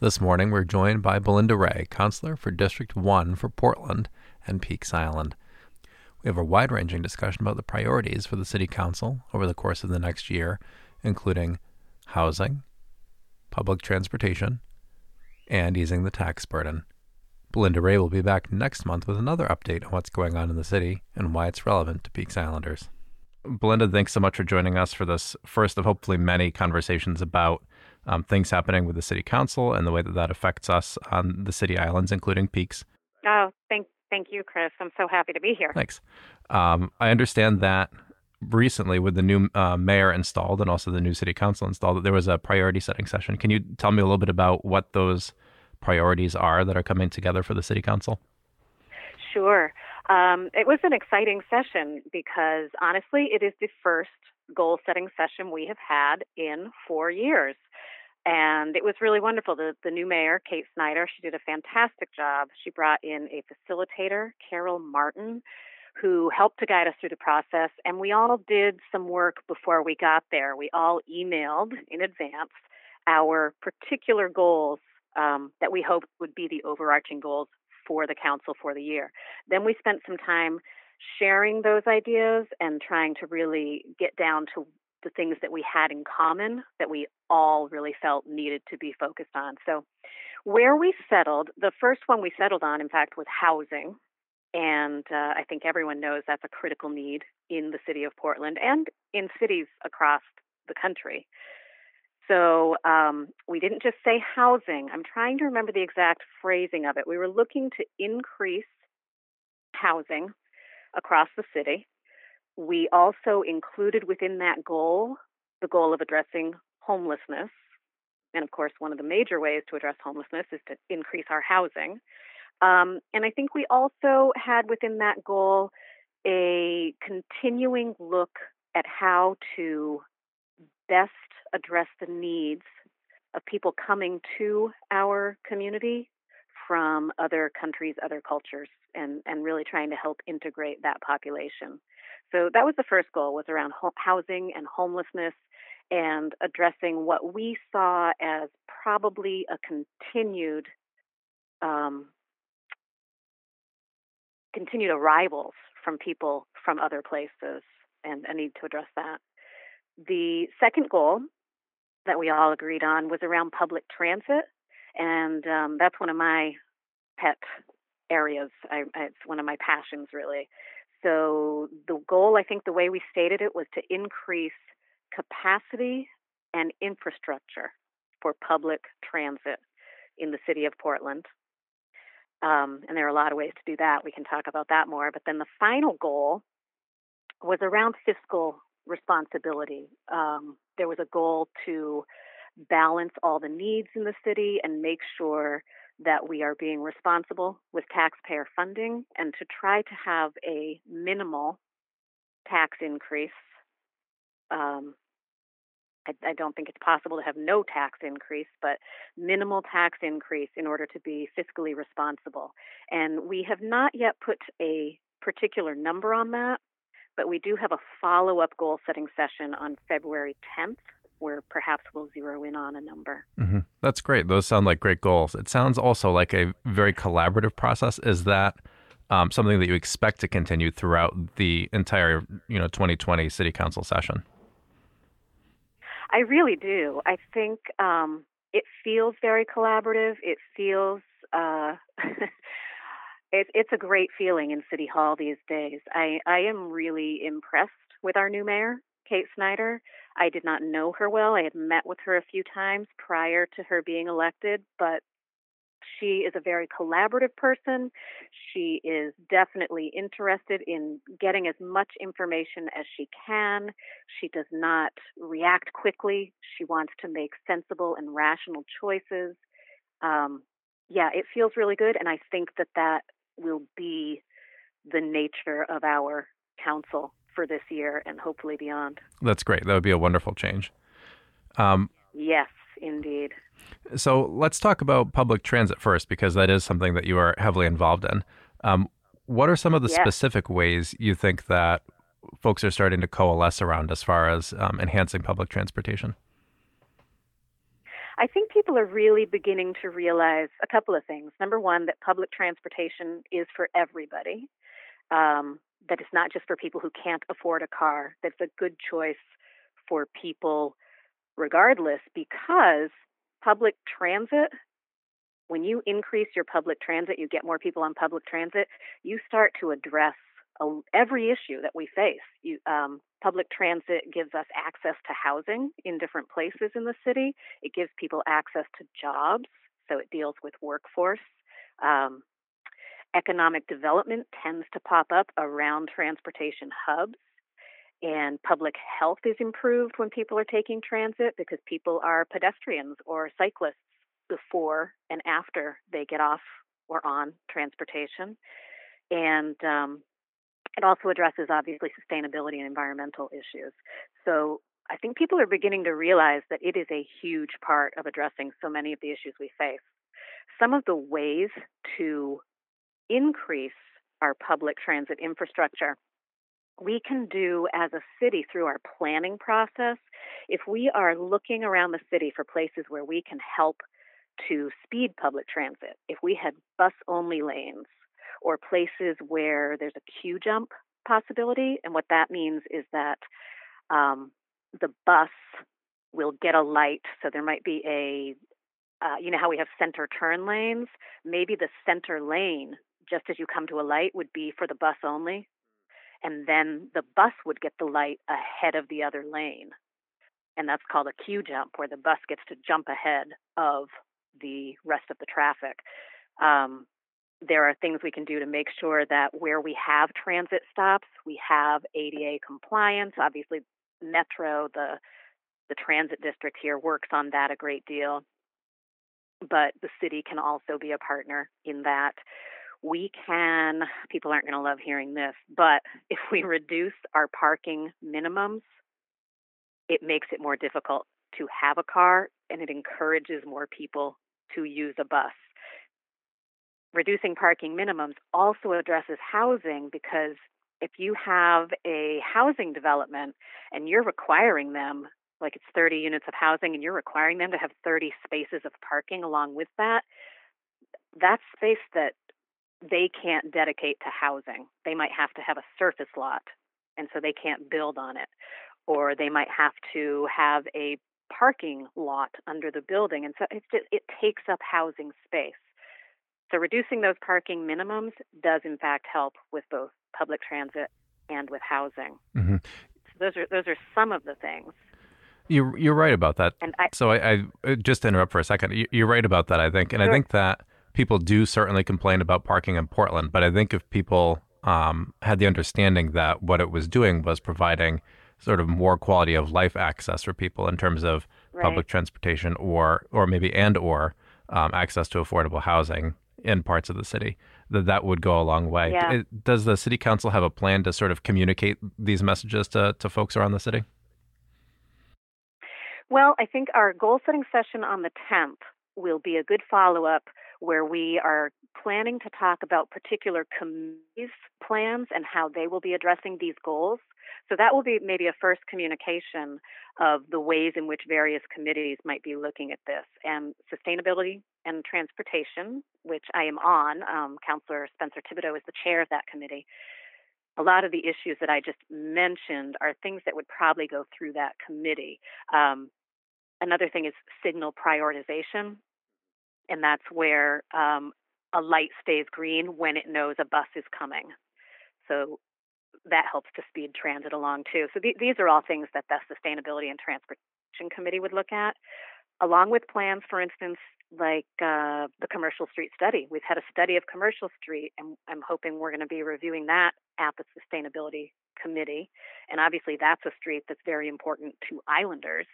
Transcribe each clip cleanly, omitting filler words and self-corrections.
This morning, we're joined by Belinda Ray, Counselor for District 1 for Portland and Peaks Island. We have a wide-ranging discussion about the priorities for the City Council over the course of the next year, including housing, public transportation, and easing the tax burden. Belinda Ray will be back next month with another update on what's going on in the city and why it's relevant to Peaks Islanders. Belinda, thanks so much for joining us for this first of hopefully many conversations about things happening with the City Council and the way that that affects us on the city islands, including Peaks. Oh, thank you, Chris. I'm so happy to be here. Thanks. I understand that recently with the new mayor installed and also the new City Council installed, that there was a priority setting session. Can you tell me a little bit about what those priorities are that are coming together for the City Council? Sure. It was an exciting session because, honestly, it is the first goal-setting session we have had in 4 years. And it was really wonderful. The new mayor, Kate Snyder, she did a fantastic job. She brought in a facilitator, Carol Martin, who helped to guide us through the process. And we all did some work before we got there. We all emailed in advance our particular goals that we hoped would be the overarching goals for the council for the year. Then we spent some time sharing those ideas and trying to really get down to the things that we had in common that we all really felt needed to be focused on. So where we settled, the first one we settled on, in fact, was housing. And I think everyone knows that's a critical need in the city of Portland and in cities across the country. So we didn't just say housing. I'm trying to remember the exact phrasing of it. We were looking to increase housing across the city. We also included within that goal the goal of addressing homelessness. And, of course, one of the major ways to address homelessness is to increase our housing. And I think we also had within that goal a continuing look at how to best address the needs of people coming to our community from other countries, other cultures, and really trying to help integrate that population. So that was the first goal, was around housing and homelessness and addressing what we saw as probably a continued continued arrivals from people from other places and a need to address that. The second goal that we all agreed on was around public transit, and that's one of my pet areas. It's one of my passions, really. So the goal, I think the way we stated it, was to increase capacity and infrastructure for public transit in the city of Portland. And there are a lot of ways to do that. We can talk about that more. But then the final goal was around fiscal responsibility. There was a goal to balance all the needs in the city and make sure that we are being responsible with taxpayer funding and to try to have a minimal tax increase. I don't think it's possible to have no tax increase, but minimal tax increase in order to be fiscally responsible. And we have not yet put a particular number on that, but we do have a follow-up goal-setting session on February 10th where perhaps we'll zero in on a number. Mm-hmm. That's great. Those sound like great goals. It sounds also like a very collaborative process. Is that something that you expect to continue throughout the entire 2020 City Council session? I really do. I think it feels very collaborative. It feels... It's a great feeling in City Hall these days. I am really impressed with our new mayor, Kate Snyder. I did not know her well. I had met with her a few times prior to her being elected, but she is a very collaborative person. She is definitely interested in getting as much information as she can. She does not react quickly. She wants to make sensible and rational choices. Yeah, it feels really good, and I think that will be the nature of our council for this year and hopefully beyond. That's great. That would be a wonderful change. Yes, indeed. So let's talk about public transit first, because that is something that you are heavily involved in. What are some of the specific ways you think that folks are starting to coalesce around as far as enhancing public transportation? I think people are really beginning to realize a couple of things. Number one, that public transportation is for everybody, that it's not just for people who can't afford a car. That's a good choice for people regardless, because public transit, when you increase your public transit, you get more people on public transit, you start to address every issue that we face. Public transit gives us access to housing in different places in the city. It gives people access to jobs, so it deals with workforce. Economic development tends to pop up around transportation hubs, and public health is improved when people are taking transit because people are pedestrians or cyclists before and after they get off or on transportation. And it also addresses, obviously, sustainability and environmental issues. So I think people are beginning to realize that it is a huge part of addressing so many of the issues we face. Some of the ways to increase our public transit infrastructure we can do as a city through our planning process. If we are looking around the city for places where we can help to speed public transit, if we had bus-only lanes or places where there's a queue jump possibility, and what that means is that the bus will get a light, so there might be a, you know how we have center turn lanes? Maybe the center lane, just as you come to a light, would be for the bus only. And then the bus would get the light ahead of the other lane. And that's called a queue jump, where the bus gets to jump ahead of the rest of the traffic. There are things we can do to make sure that where we have transit stops, we have ADA compliance. Obviously, Metro, the transit district here, works on that a great deal. But the city can also be a partner in that. We can, people aren't going to love hearing this, but if we reduce our parking minimums, it makes it more difficult to have a car, and it encourages more people to use a bus. Reducing parking minimums also addresses housing, because if you have a housing development and you're requiring them, like it's 30 units of housing, and you're requiring them to have 30 spaces of parking along with that, that's space that they can't dedicate to housing. They might have to have a surface lot, and so they can't build on it. Or they might have to have a parking lot under the building, and so it takes up housing space. So reducing those parking minimums does, in fact, help with both public transit and with housing. Mm-hmm. So those are some of the things. You're right about that. And I just to interrupt for a second. You're right about that, I think, and sure. I think that people do certainly complain about parking in Portland, but I think if people had the understanding that what it was doing was providing sort of more quality of life access for people in terms of right. public transportation or access to affordable housing in parts of the city, that would go a long way. Yeah. Does the city council have a plan to sort of communicate these messages to folks around the city? Well, I think our goal-setting session on the 10th will be a good follow-up, where we are planning to talk about particular committees' plans and how they will be addressing these goals. So that will be maybe a first communication of the ways in which various committees might be looking at this. And sustainability and transportation, which I am on, Councillor Spencer Thibodeau is the chair of that committee. A lot of the issues that I just mentioned are things that would probably go through that committee. Another thing is signal prioritization. And that's where a light stays green when it knows a bus is coming. So that helps to speed transit along too. So these are all things that the Sustainability and Transportation Committee would look at, along with plans, for instance, like the commercial street study. We've had a study of commercial street, and I'm hoping we're going to be reviewing that at the Sustainability Committee. And obviously that's a street that's very important to islanders.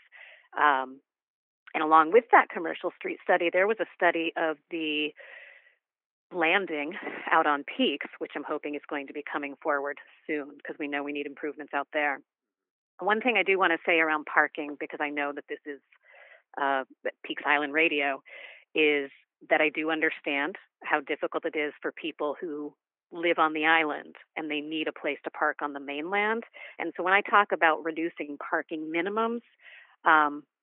And along with that commercial street study, there was a study of the landing out on Peaks, which I'm hoping is going to be coming forward soon, because we know we need improvements out there. One thing I do want to say around parking, because I know that this is Peaks Island Radio, is that I do understand how difficult it is for people who live on the island and they need a place to park on the mainland. And so when I talk about reducing parking minimums,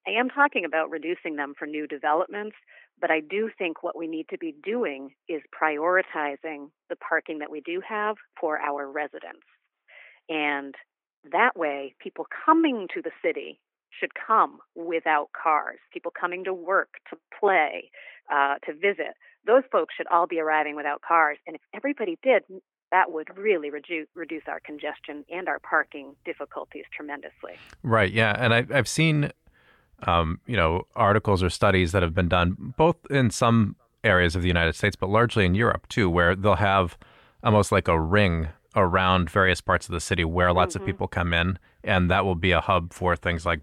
I am talking about reducing them for new developments, but I do think what we need to be doing is prioritizing the parking that we do have for our residents. And that way, people coming to the city should come without cars. People coming to work, to play, to visit, those folks should all be arriving without cars. And if everybody did, that would really reduce our congestion and our parking difficulties tremendously. Right, yeah. And I've seen articles or studies that have been done both in some areas of the United States, but largely in Europe, too, where they'll have almost like a ring around various parts of the city where lots of people come in, and that will be a hub for things like,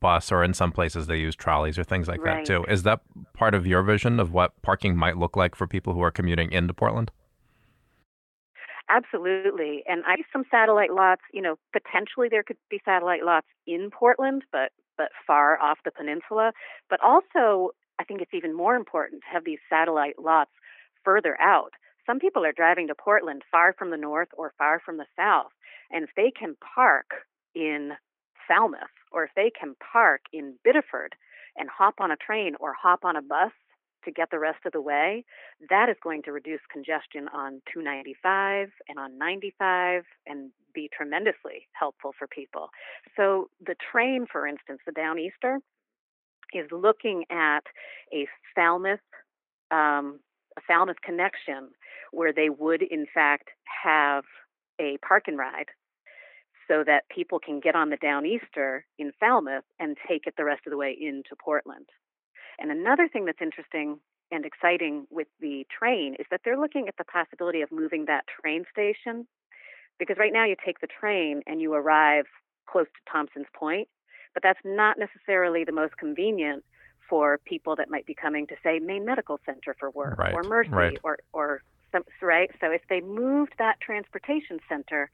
bus, or in some places they use trolleys or things like that, too. Is that part of your vision of what parking might look like for people who are commuting into Portland? Absolutely. And I see some satellite lots, potentially there could be satellite lots in Portland, but far off the peninsula. But also, I think it's even more important to have these satellite lots further out. Some people are driving to Portland far from the north or far from the south, and if they can park in Falmouth or if they can park in Biddeford and hop on a train or hop on a bus to get the rest of the way, that is going to reduce congestion on 295 and on 95 and be tremendously helpful for people. So the train, for instance, the Downeaster, is looking at a Falmouth connection where they would, in fact, have a park and ride so that people can get on the Downeaster in Falmouth and take it the rest of the way into Portland. And another thing that's interesting and exciting with the train is that they're looking at the possibility of moving that train station, because right now you take the train and you arrive close to Thompson's Point, but that's not necessarily the most convenient for people that might be coming to, say, Maine Medical Center for work or Mercy or so if they moved that transportation center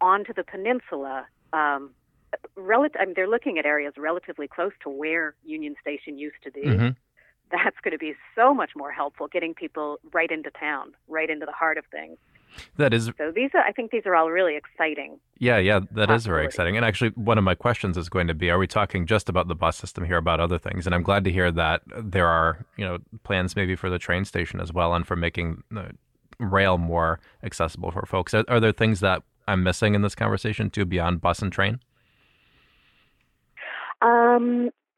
onto the peninsula, they're looking at areas relatively close to where Union Station used to be. Mm-hmm. That's going to be so much more helpful, getting people right into town, right into the heart of things. That is. So I think these are all really exciting. Yeah, that is very exciting. And actually, one of my questions is going to be, are we talking just about the bus system here, about other things? And I'm glad to hear that there are, plans maybe for the train station as well and for making the rail more accessible for folks. Are there things that I'm missing in this conversation too, beyond bus and train?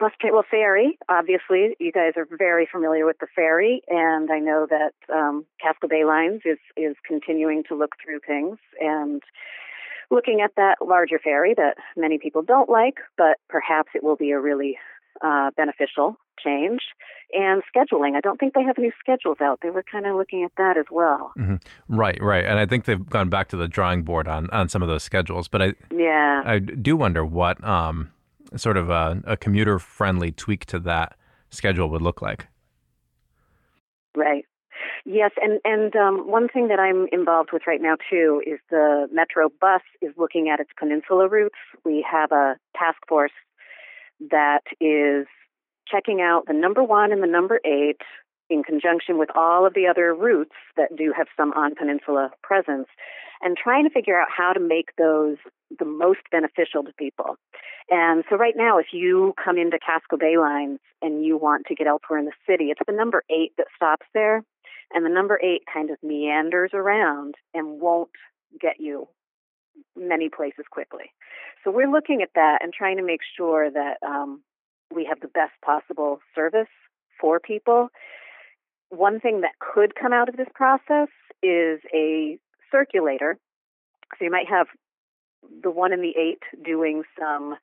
Bus train, well, ferry, obviously. You guys are very familiar with the ferry, and I know that Casco Bay Lines is continuing to look through things and looking at that larger ferry that many people don't like, but perhaps it will be a really beneficial change. And scheduling, I don't think they have any schedules out. They were kind of looking at that as well. Mm-hmm. Right. And I think they've gone back to the drawing board on some of those schedules. But I do wonder what... sort of a commuter-friendly tweak to that schedule would look like. Right. Yes, and one thing that I'm involved with right now, too, is the Metro bus is looking at its peninsula routes. We have a task force that is checking out the number 1 and the number 8 in conjunction with all of the other routes that do have some on-peninsula presence, and trying to figure out how to make those the most beneficial to people. And so right now, if you come into Casco Bay Lines and you want to get elsewhere in the city, it's the number 8 that stops there, and the number 8 kind of meanders around and won't get you many places quickly. So we're looking at that and trying to make sure that we have the best possible service for people. One thing that could come out of this process is a circulator. So you might have the 1 and the 8 doing some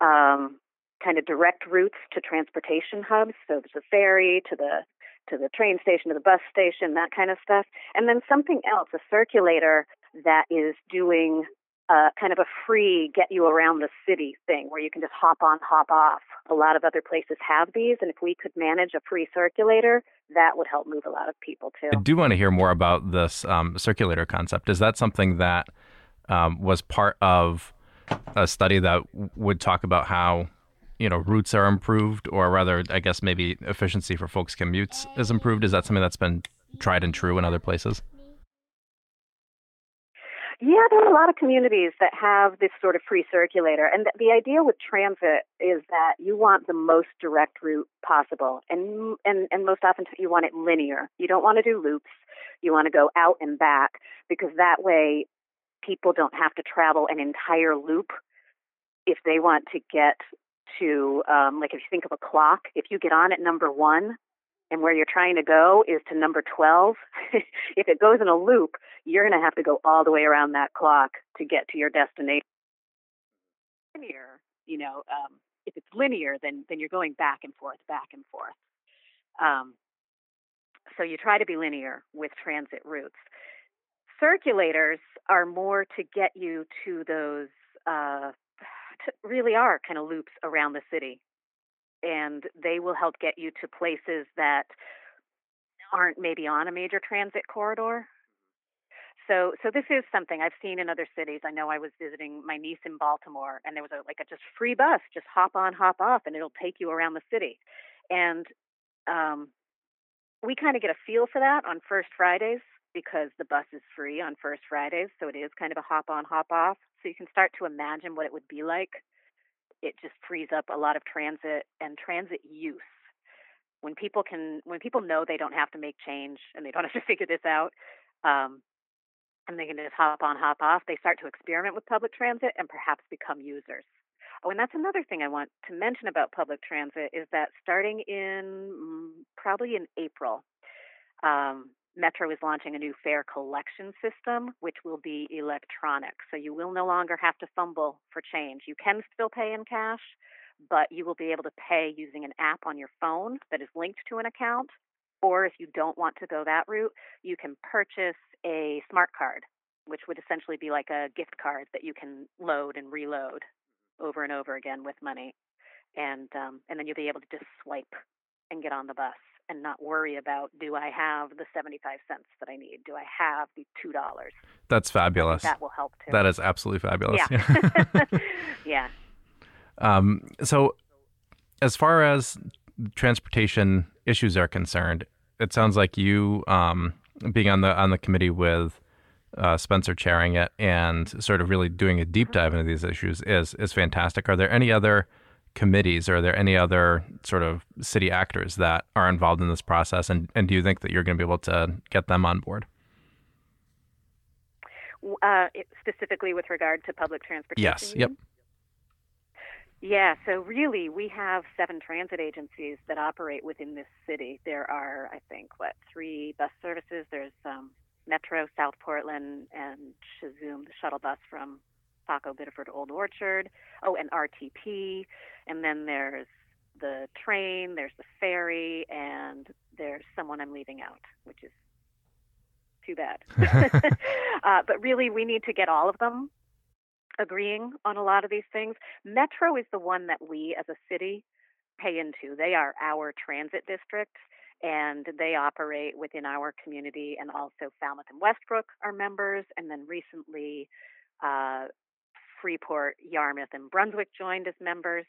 kind of direct routes to transportation hubs, so there's a ferry to the train station, to the bus station, that kind of stuff. And then something else, a circulator that is doing kind of a free get you around the city thing where you can just hop on, hop off. A lot of other places have these, and if we could manage a free circulator, that would help move a lot of people too. I do want to hear more about this circulator concept. Is that something that was part of a study that would talk about how, routes are improved, or rather, I guess maybe efficiency for folks' commutes is improved? Is that something that's been tried and true in other places? Yeah, there are a lot of communities that have this sort of free circulator. And the idea with transit is that you want the most direct route possible. And most often you want it linear. You don't want to do loops. You want to go out and back, because that way people don't have to travel an entire loop if they want to get to, like if you think of a clock, if you get on at number 1, and where you're trying to go is to number 12, if it goes in a loop, you're going to have to go all the way around that clock to get to your destination. Linear, you know, if it's linear, then you're going back and forth. So you try to be linear with transit routes. Circulators are more to get you to those, really are kind of loops around the city. And they will help get you to places that aren't maybe on a major transit corridor. So this is something I've seen in other cities. I know I was visiting my niece in Baltimore, and there was a just free bus, just hop on, hop off, and it'll take you around the city. And we kind of get a feel for that on First Fridays, because the bus is free on First Fridays, so it is kind of a hop on, hop off. So you can start to imagine what it would be like. It just frees up a lot of transit and transit use. When people know they don't have to make change and they don't have to figure this out, and they can just hop on, hop off, they start to experiment with public transit and perhaps become users. Oh, and that's another thing I want to mention about public transit is that starting in April, Metro is launching a new fare collection system, which will be electronic. So you will no longer have to fumble for change. You can still pay in cash, but you will be able to pay using an app on your phone that is linked to an account. Or if you don't want to go that route, you can purchase a smart card, which would essentially be like a gift card that you can load and reload over and over again with money. And then you'll be able to just swipe and get on the bus. And not worry about, do I have the 75 cents that I need? Do I have the $2? That's fabulous. That will help too. That is absolutely fabulous. Yeah. Yeah. So as far as transportation issues are concerned, it sounds like you being on the committee with Spencer chairing it and sort of really doing a deep dive into these issues is fantastic. Are there any other committees, or are there any other sort of city actors that are involved in this process? And do you think that you're going to be able to get them on board? Specifically with regard to public transportation? Yes. Yep. Yeah. So really we have 7 transit agencies that operate within this city. There are, I think, 3 bus services. There's Metro, South Portland, and Shizum, the shuttle bus from Paco, Biddeford, Old Orchard, and RTP, and then there's the train, there's the ferry, and there's someone I'm leaving out, which is too bad. But really, we need to get all of them agreeing on a lot of these things. Metro is the one that we as a city pay into. They are our transit district, and they operate within our community, and also Falmouth and Westbrook are members, and then recently Freeport, Yarmouth, and Brunswick joined as members.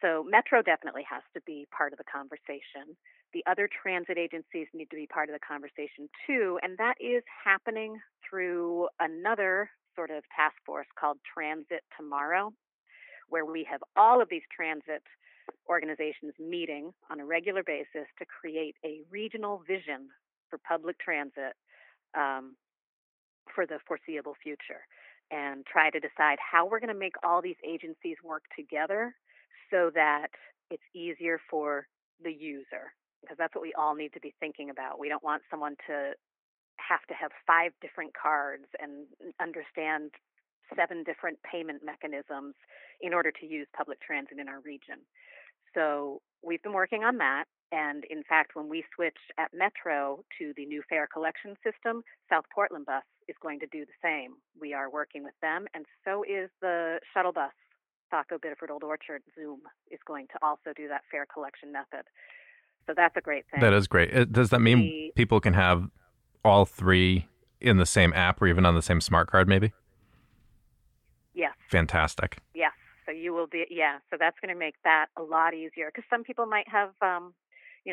So Metro definitely has to be part of the conversation. The other transit agencies need to be part of the conversation too, and that is happening through another sort of task force called Transit Tomorrow, where we have all of these transit organizations meeting on a regular basis to create a regional vision for public transit for the foreseeable future, and try to decide how we're going to make all these agencies work together so that it's easier for the user, because that's what we all need to be thinking about. We don't want someone to have 5 different cards and understand 7 different payment mechanisms in order to use public transit in our region. So we've been working on that. And in fact, when we switch at Metro to the new fare collection system, South Portland Bus is going to do the same. We are working with them, and so is the shuttle bus. Saco, Biddeford, Old Orchard, Zoom is going to also do that fare collection method. So that's a great thing. That is great. Does that mean people can have all 3 in the same app, or even on the same smart card, maybe? Yes. Fantastic. Yes. So you will be. Yeah. So that's going to make that a lot easier, because some people might have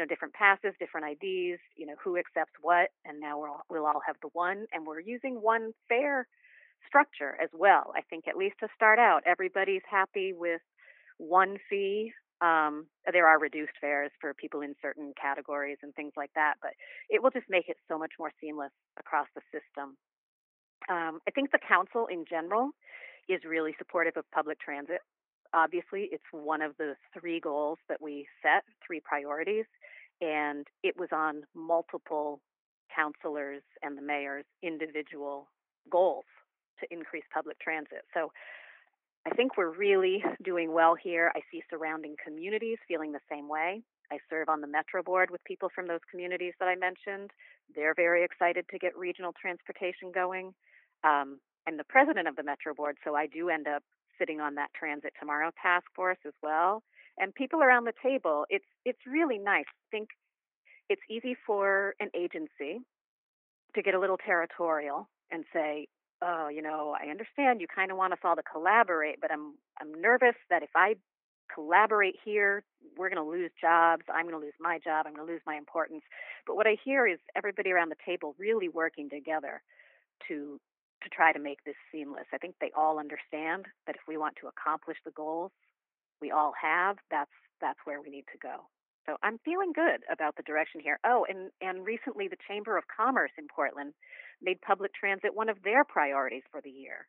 different passes, different IDs, who accepts what, and now we'll all have the one, and we're using one fare structure as well. I think at least to start out, everybody's happy with one fee. There are reduced fares for people in certain categories and things like that, but it will just make it so much more seamless across the system. I think the council in general is really supportive of public transit. Obviously, it's one of the three goals that we set, three priorities, and it was on multiple councilors and the mayor's individual goals to increase public transit. So I think we're really doing well here. I see surrounding communities feeling the same way. I serve on the Metro board with people from those communities that I mentioned. They're very excited to get regional transportation going. I'm the president of the Metro board, so I do end up sitting on that Transit Tomorrow task force as well. And people around the table, it's really nice. I think it's easy for an agency to get a little territorial and say, oh, you know, I understand you kind of want us all to collaborate, but I'm nervous that if I collaborate here, we're going to lose jobs. I'm going to lose my job. I'm going to lose my importance. But what I hear is everybody around the table really working together to try to make this seamless. I think they all understand that if we want to accomplish the goals we all have, that's where we need to go. So I'm feeling good about the direction here. Oh, and recently the Chamber of Commerce in Portland made public transit one of their priorities for the year.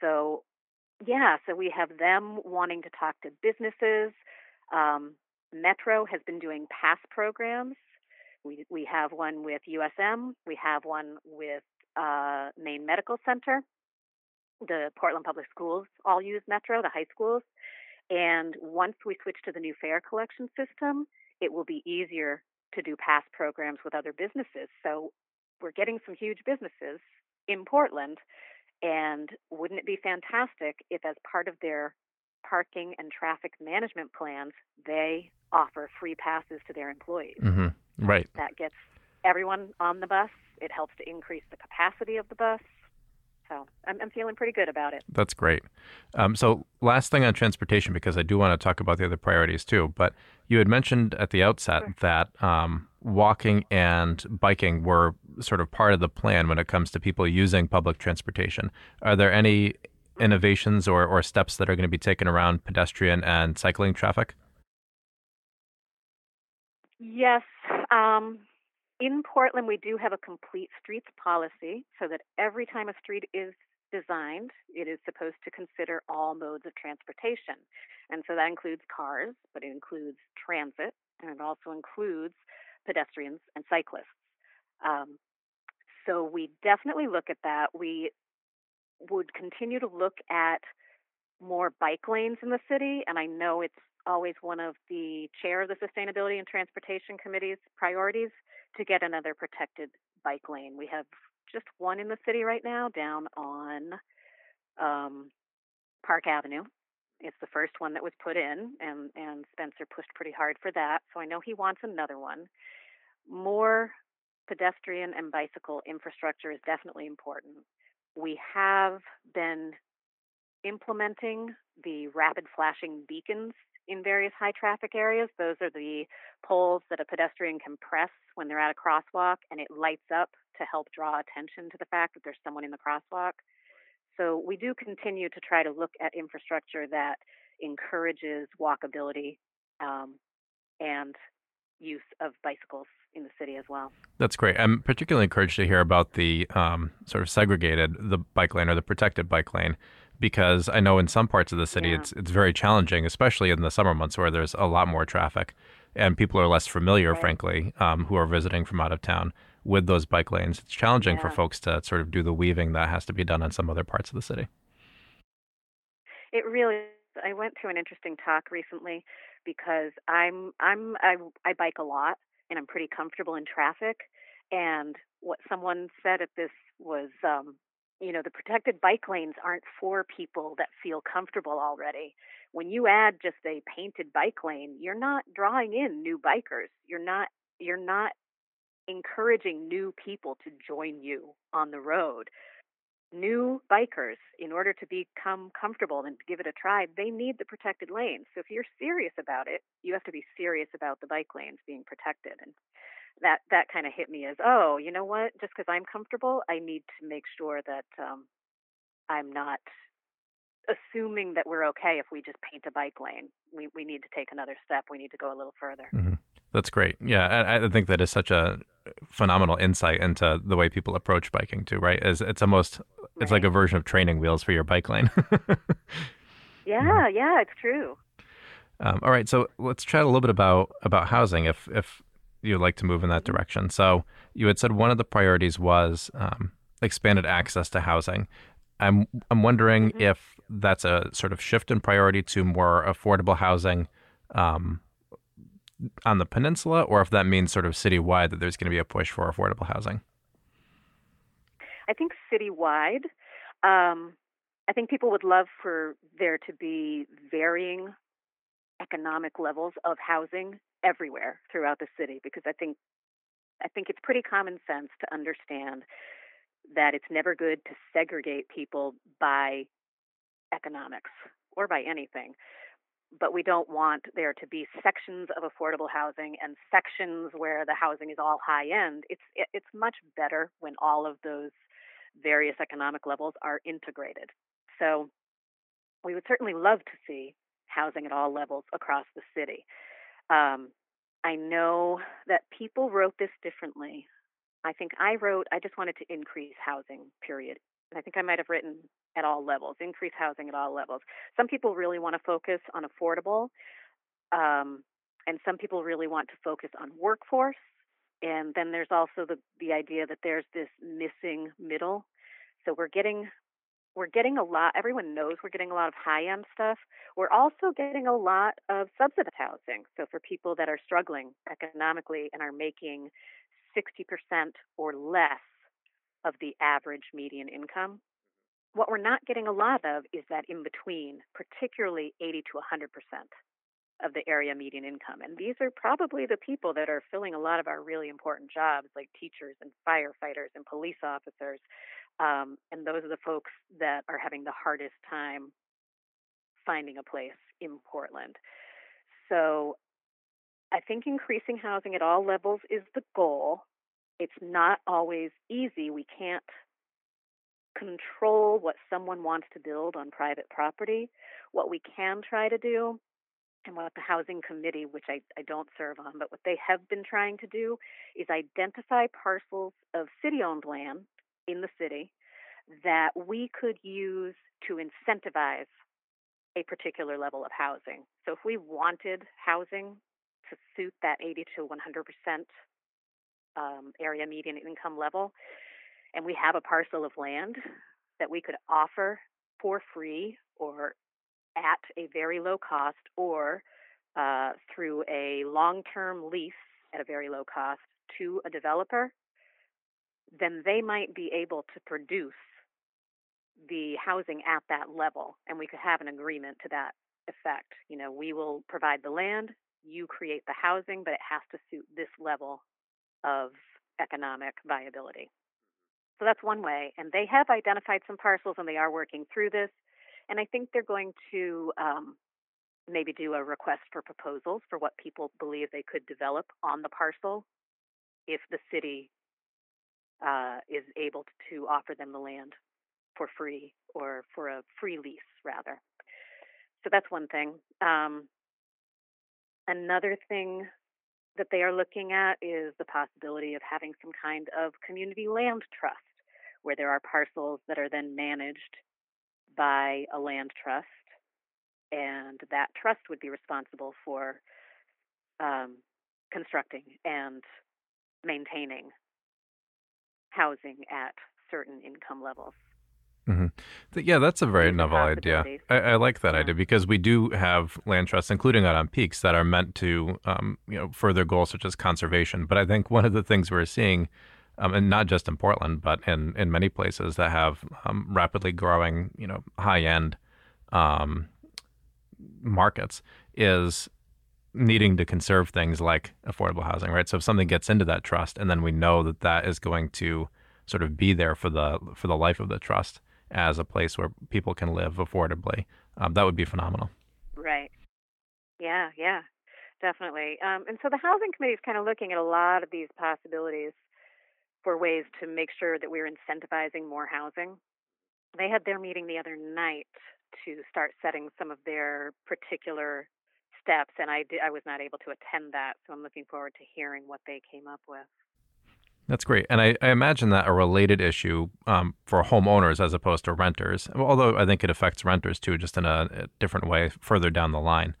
So, yeah, so we have them wanting to talk to businesses. Metro has been doing pass programs. We have one with USM. We have one with Maine Medical Center. The Portland Public Schools all use Metro, the high schools. And once we switch to the new fare collection system, it will be easier to do pass programs with other businesses. So we're getting some huge businesses in Portland, and wouldn't it be fantastic if as part of their parking and traffic management plans, they offer free passes to their employees? Mm-hmm. Right. That gets everyone on the bus. It helps to increase the capacity of the bus. So I'm feeling pretty good about it. That's great. So last thing on transportation, because I do want to talk about the other priorities too, but you had mentioned at the outset Sure. that walking and biking were sort of part of the plan when it comes to people using public transportation. Are there any innovations or steps that are going to be taken around pedestrian and cycling traffic? Yes. In Portland, we do have a complete streets policy so that every time a street is designed, it is supposed to consider all modes of transportation. And so that includes cars, but it includes transit, and it also includes pedestrians and cyclists. So we definitely look at that. We would continue to look at more bike lanes in the city, and I know it's always one of the chair of the Sustainability and Transportation Committee's priorities to get another protected bike lane. We have just one in the city right now down on Park Avenue. It's the first one that was put in, and Spencer pushed pretty hard for that. So I know he wants another one. More pedestrian and bicycle infrastructure is definitely important. We have been implementing the rapid flashing beacons in various high traffic areas. Those are the poles that a pedestrian can press when they're at a crosswalk, and it lights up to help draw attention to the fact that there's someone in the crosswalk. So we do continue to try to look at infrastructure that encourages walkability and use of bicycles in the city as well. That's great. I'm particularly encouraged to hear about the sort of segregated, the bike lane or the protected bike lane, because I know in some parts of the city, yeah. it's very challenging, especially in the summer months where there's a lot more traffic and people are less familiar, right. frankly, who are visiting from out of town with those bike lanes. It's challenging yeah. for folks to sort of do the weaving that has to be done in some other parts of the city. It really is. I went to an interesting talk recently because I bike a lot and I'm pretty comfortable in traffic. And what someone said at this was, you know, the protected bike lanes aren't for people that feel comfortable already. When you add just a painted bike lane, you're not drawing in new bikers. You're not encouraging new people to join you on the road. New bikers, in order to become comfortable and give it a try, they need the protected lanes. So if you're serious about it, you have to be serious about the bike lanes being protected. And that kind of hit me as, oh, you know what? Just because I'm comfortable, I need to make sure that I'm not assuming that we're okay if we just paint a bike lane. We need to take another step. We need to go a little further. Mm-hmm. That's great. Yeah, I think that is such a phenomenal insight into the way people approach biking too, right? It's almost, it's like a version of training wheels for your bike lane. Yeah, it's true. All right, so let's chat a little bit about housing if you'd like to move in that direction. So you had said one of the priorities was expanded access to housing. I'm wondering if that's a sort of shift in priority to more affordable housing on the peninsula, or if that means sort of citywide that there's going to be a push for affordable housing. I think citywide. I think people would love for there to be varying economic levels of housing everywhere throughout the city, because I think it's pretty common sense to understand that it's never good to segregate people by economics or by anything. But we don't want there to be sections of affordable housing and sections where the housing is all high end. It's much better when all of those various economic levels are integrated. So we would certainly love to see housing at all levels across the city. I know that people wrote this differently. I think I wrote, I just wanted to increase housing, period. And I think I might have written at all levels, increase housing at all levels. Some people really want to focus on affordable, and some people really want to focus on workforce. And then there's also the idea that there's this missing middle. So we're getting a lot, everyone knows we're getting a lot of high-end stuff. We're also getting a lot of subsidized housing. So for people that are struggling economically and are making 60% or less of the average median income, what we're not getting a lot of is that in between, particularly 80 to 100% of the area median income. And these are probably the people that are filling a lot of our really important jobs, like teachers and firefighters and police officers. And those are the folks that are having the hardest time finding a place in Portland. So I think increasing housing at all levels is the goal. It's not always easy. We can't control what someone wants to build on private property. What we can try to do, and what the Housing Committee, which I don't serve on, but what they have been trying to do is identify parcels of city-owned land in the city that we could use to incentivize a particular level of housing. So if we wanted housing to suit that 80 to 100% area median income level, and we have a parcel of land that we could offer for free or at a very low cost, or through a long-term lease at a very low cost to a developer, then they might be able to produce the housing at that level, and we could have an agreement to that effect. You know, we will provide the land, you create the housing, but it has to suit this level of economic viability. So that's one way, and they have identified some parcels, and they are working through this. And I think they're going to maybe do a request for proposals for what people believe they could develop on the parcel if the city is able to offer them the land for free, or for a free lease, rather. So that's one thing. Another thing that they are looking at is the possibility of having some kind of community land trust, where there are parcels that are then managed by a land trust, and that trust would be responsible for constructing and maintaining housing at certain income levels. Mm-hmm. Yeah, that's a very novel idea. I like that idea, because we do have land trusts, including out on Peaks, that are meant to further goals such as conservation. But I think one of the things we're seeing, and not just in Portland, but in many places that have rapidly growing, high-end markets, is needing to conserve things like affordable housing, right? So if something gets into that trust, and then we know that that is going to sort of be there for the life of the trust as a place where people can live affordably, that would be phenomenal. Right. Yeah, definitely. And so the Housing Committee is kind of looking at a lot of these possibilities for ways to make sure that we're incentivizing more housing. They had their meeting the other night to start setting some of their particular steps, and I was not able to attend that, so I'm looking forward to hearing what they came up with. That's great. And I imagine that a related issue for homeowners as opposed to renters, although I think it affects renters too, just in a different way further down the line,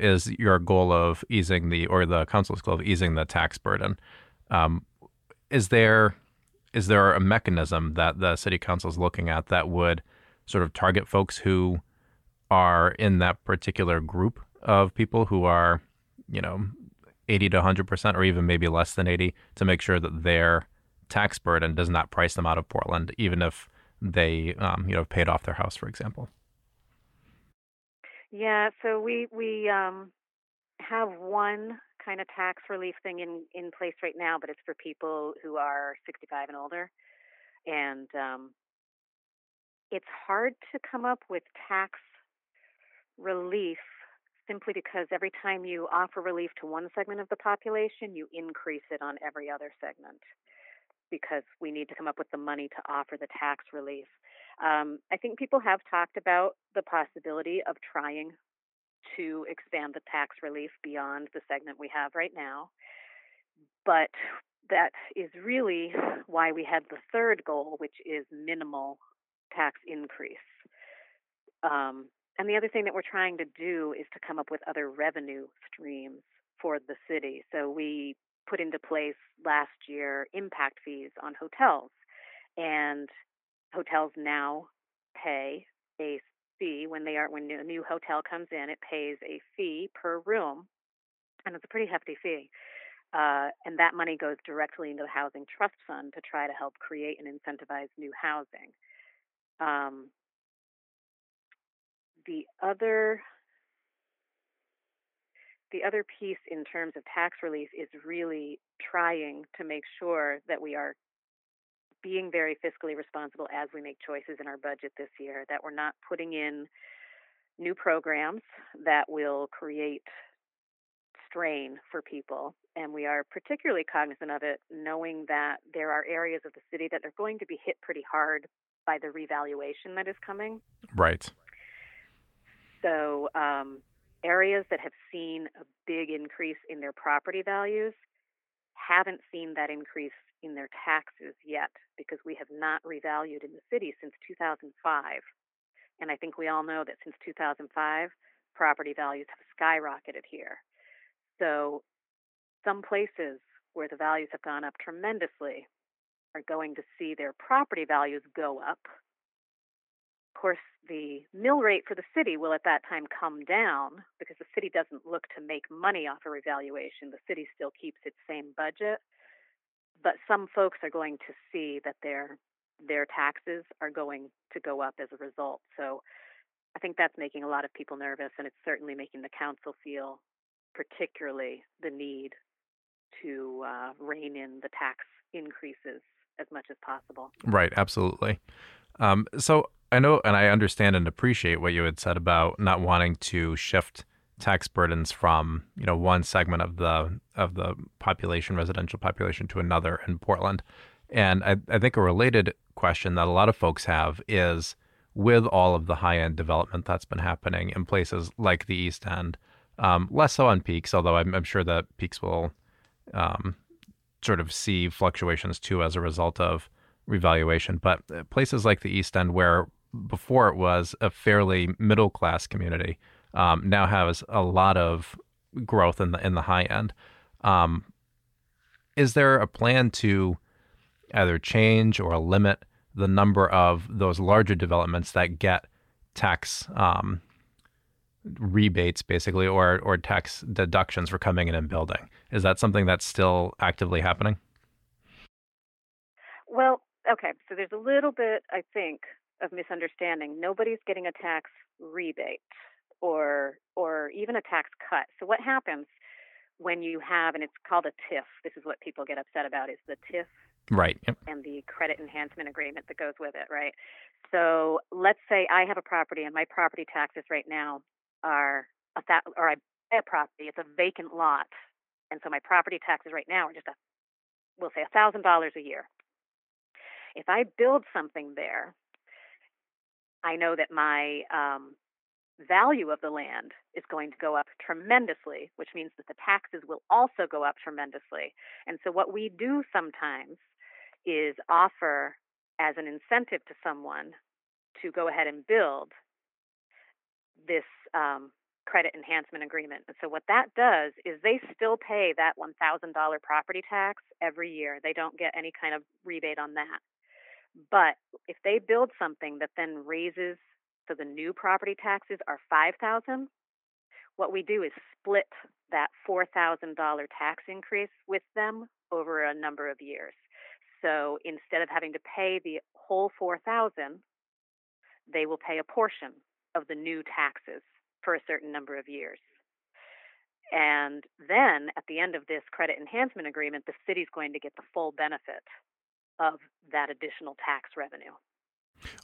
is your goal of easing the council's goal of easing the tax burden. Is there a mechanism that the city council is looking at that would sort of target folks who are in that particular group of people who are, 80% to 100% or even maybe less than 80% to make sure that their tax burden does not price them out of Portland, even if they, paid off their house, for example? Yeah, so we have one kind of tax relief thing in place right now, but it's for people who are 65 and older. And it's hard to come up with tax relief simply because every time you offer relief to one segment of the population, you increase it on every other segment because we need to come up with the money to offer the tax relief. I think people have talked about the possibility of trying to expand the tax relief beyond the segment we have right now, but that is really why we had the third goal, which is minimal tax increase. And the other thing that we're trying to do is to come up with other revenue streams for the city. So we put into place last year impact fees on hotels, and hotels now pay a fee when a new hotel comes in. It pays a fee per room, and it's a pretty hefty fee. And that money goes directly into the Housing Trust Fund to try to help create and incentivize new housing. The other piece in terms of tax relief is really trying to make sure that we are being very fiscally responsible as we make choices in our budget this year, that we're not putting in new programs that will create strain for people. And we are particularly cognizant of it, knowing that there are areas of the city that are going to be hit pretty hard by the revaluation that is coming. Right. So areas that have seen a big increase in their property values haven't seen that increase in their taxes yet because we have not revalued in the city since 2005. And I think we all know that since 2005, property values have skyrocketed here. So some places where the values have gone up tremendously are going to see their property values go up. Of course, the mill rate for the city will at that time come down because the city doesn't look to make money off a revaluation. The city still keeps its same budget, but some folks are going to see that their taxes are going to go up as a result. So I think that's making a lot of people nervous, and it's certainly making the council feel particularly the need to rein in the tax increases as much as possible. Right, absolutely. So I know and I understand and appreciate what you had said about not wanting to shift tax burdens from, one segment of the population, residential population, to another in Portland. And I think a related question that a lot of folks have is, with all of the high-end development that's been happening in places like the East End, less so on Peaks, although I'm sure that Peaks will sort of see fluctuations too as a result of revaluation, but places like the East End, where before it was a fairly middle-class community, now has a lot of growth in the high end. Is there a plan to either change or limit the number of those larger developments that get tax rebates, basically, or tax deductions for coming in and building? Is that something that's still actively happening? Well, okay, so there's a little bit, I think, of misunderstanding. Nobody's getting a tax rebate or even a tax cut. So what happens when you have, and it's called a TIF, this is what people get upset about, is the TIF. Right. Yep. And the credit enhancement agreement that goes with it, right? So let's say I have a property and my property taxes right now are, or I buy a property, it's a vacant lot, and so my property taxes right now are just, we'll say $1,000 a year. If I build something there, I know that my value of the land is going to go up tremendously, which means that the taxes will also go up tremendously. And so what we do sometimes is offer as an incentive to someone to go ahead and build this credit enhancement agreement. And so what that does is they still pay that $1,000 property tax every year. They don't get any kind of rebate on that. But if they build something that then raises, so the new property taxes are $5,000, what we do is split that $4,000 tax increase with them over a number of years. So instead of having to pay the whole $4,000, they will pay a portion of the new taxes for a certain number of years. And then at the end of this credit enhancement agreement, the city's going to get the full benefit of that additional tax revenue.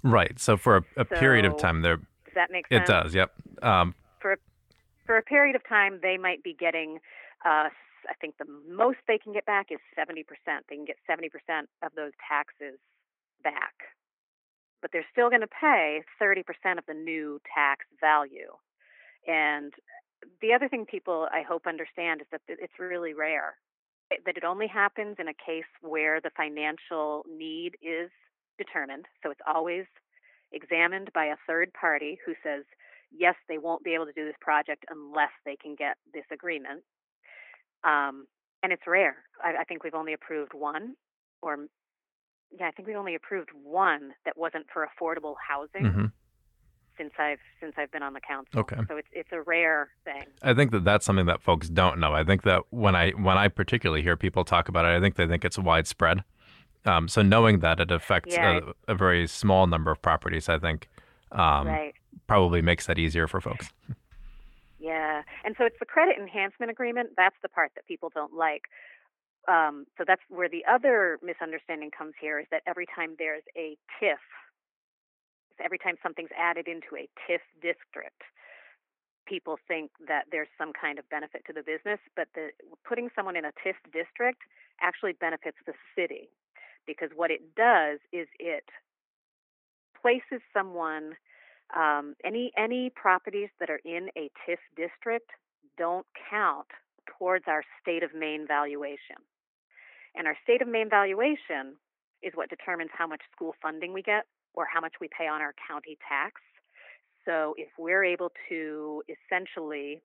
Right. So for a period of time, they're... Does that make sense? It does, yep. For a period of time, they might be getting, I think the most they can get back is 70%. They can get 70% of those taxes back. But they're still going to pay 30% of the new tax value. And the other thing people, I hope, understand is that it's really rare, that it only happens in a case where the financial need is determined. So it's always examined by a third party who says, yes, they won't be able to do this project unless they can get this agreement. And it's rare. I think we've only approved one, or yeah, I think we've only approved one that wasn't for affordable housing since I've been on the council. Okay. So it's a rare thing. I think that that's something that folks don't know. I think that when I particularly hear people talk about it, I think they think it's widespread. So knowing that it affects a very small number of properties, I think probably makes that easier for folks. Yeah. And so it's the credit enhancement agreement. That's the part that people don't like. So that's where the other misunderstanding comes here, is that every time there's a TIF, every time something's added into a TIF district, people think that there's some kind of benefit to the business, but putting someone in a TIF district actually benefits the city, because what it does is it places someone, any properties that are in a TIF district don't count towards our state of Maine valuation. And our state of Maine valuation is what determines how much school funding we get or how much we pay on our county tax. So if we're able to essentially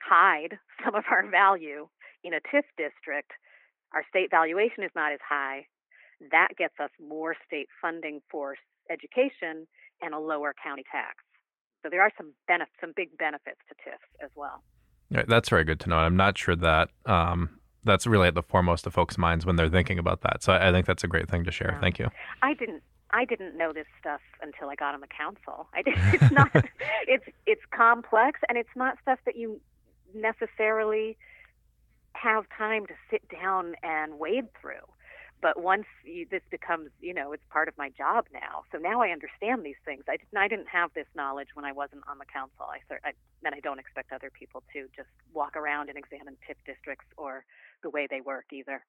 hide some of our value in a TIF district, our state valuation is not as high. That gets us more state funding for education and a lower county tax. So there are some big benefits to TIFs as well. Yeah, that's very good to know. I'm not sure that that's really at the foremost of folks' minds when they're thinking about that. So I think that's a great thing to share. Yeah. Thank you. I didn't know this stuff until I got on the council. It's not. it's complex, and it's not stuff that you necessarily have time to sit down and wade through. But once this becomes, it's part of my job now. So now I understand these things. I didn't have this knowledge when I wasn't on the council. And I don't expect other people to just walk around and examine TIF districts or the way they work either.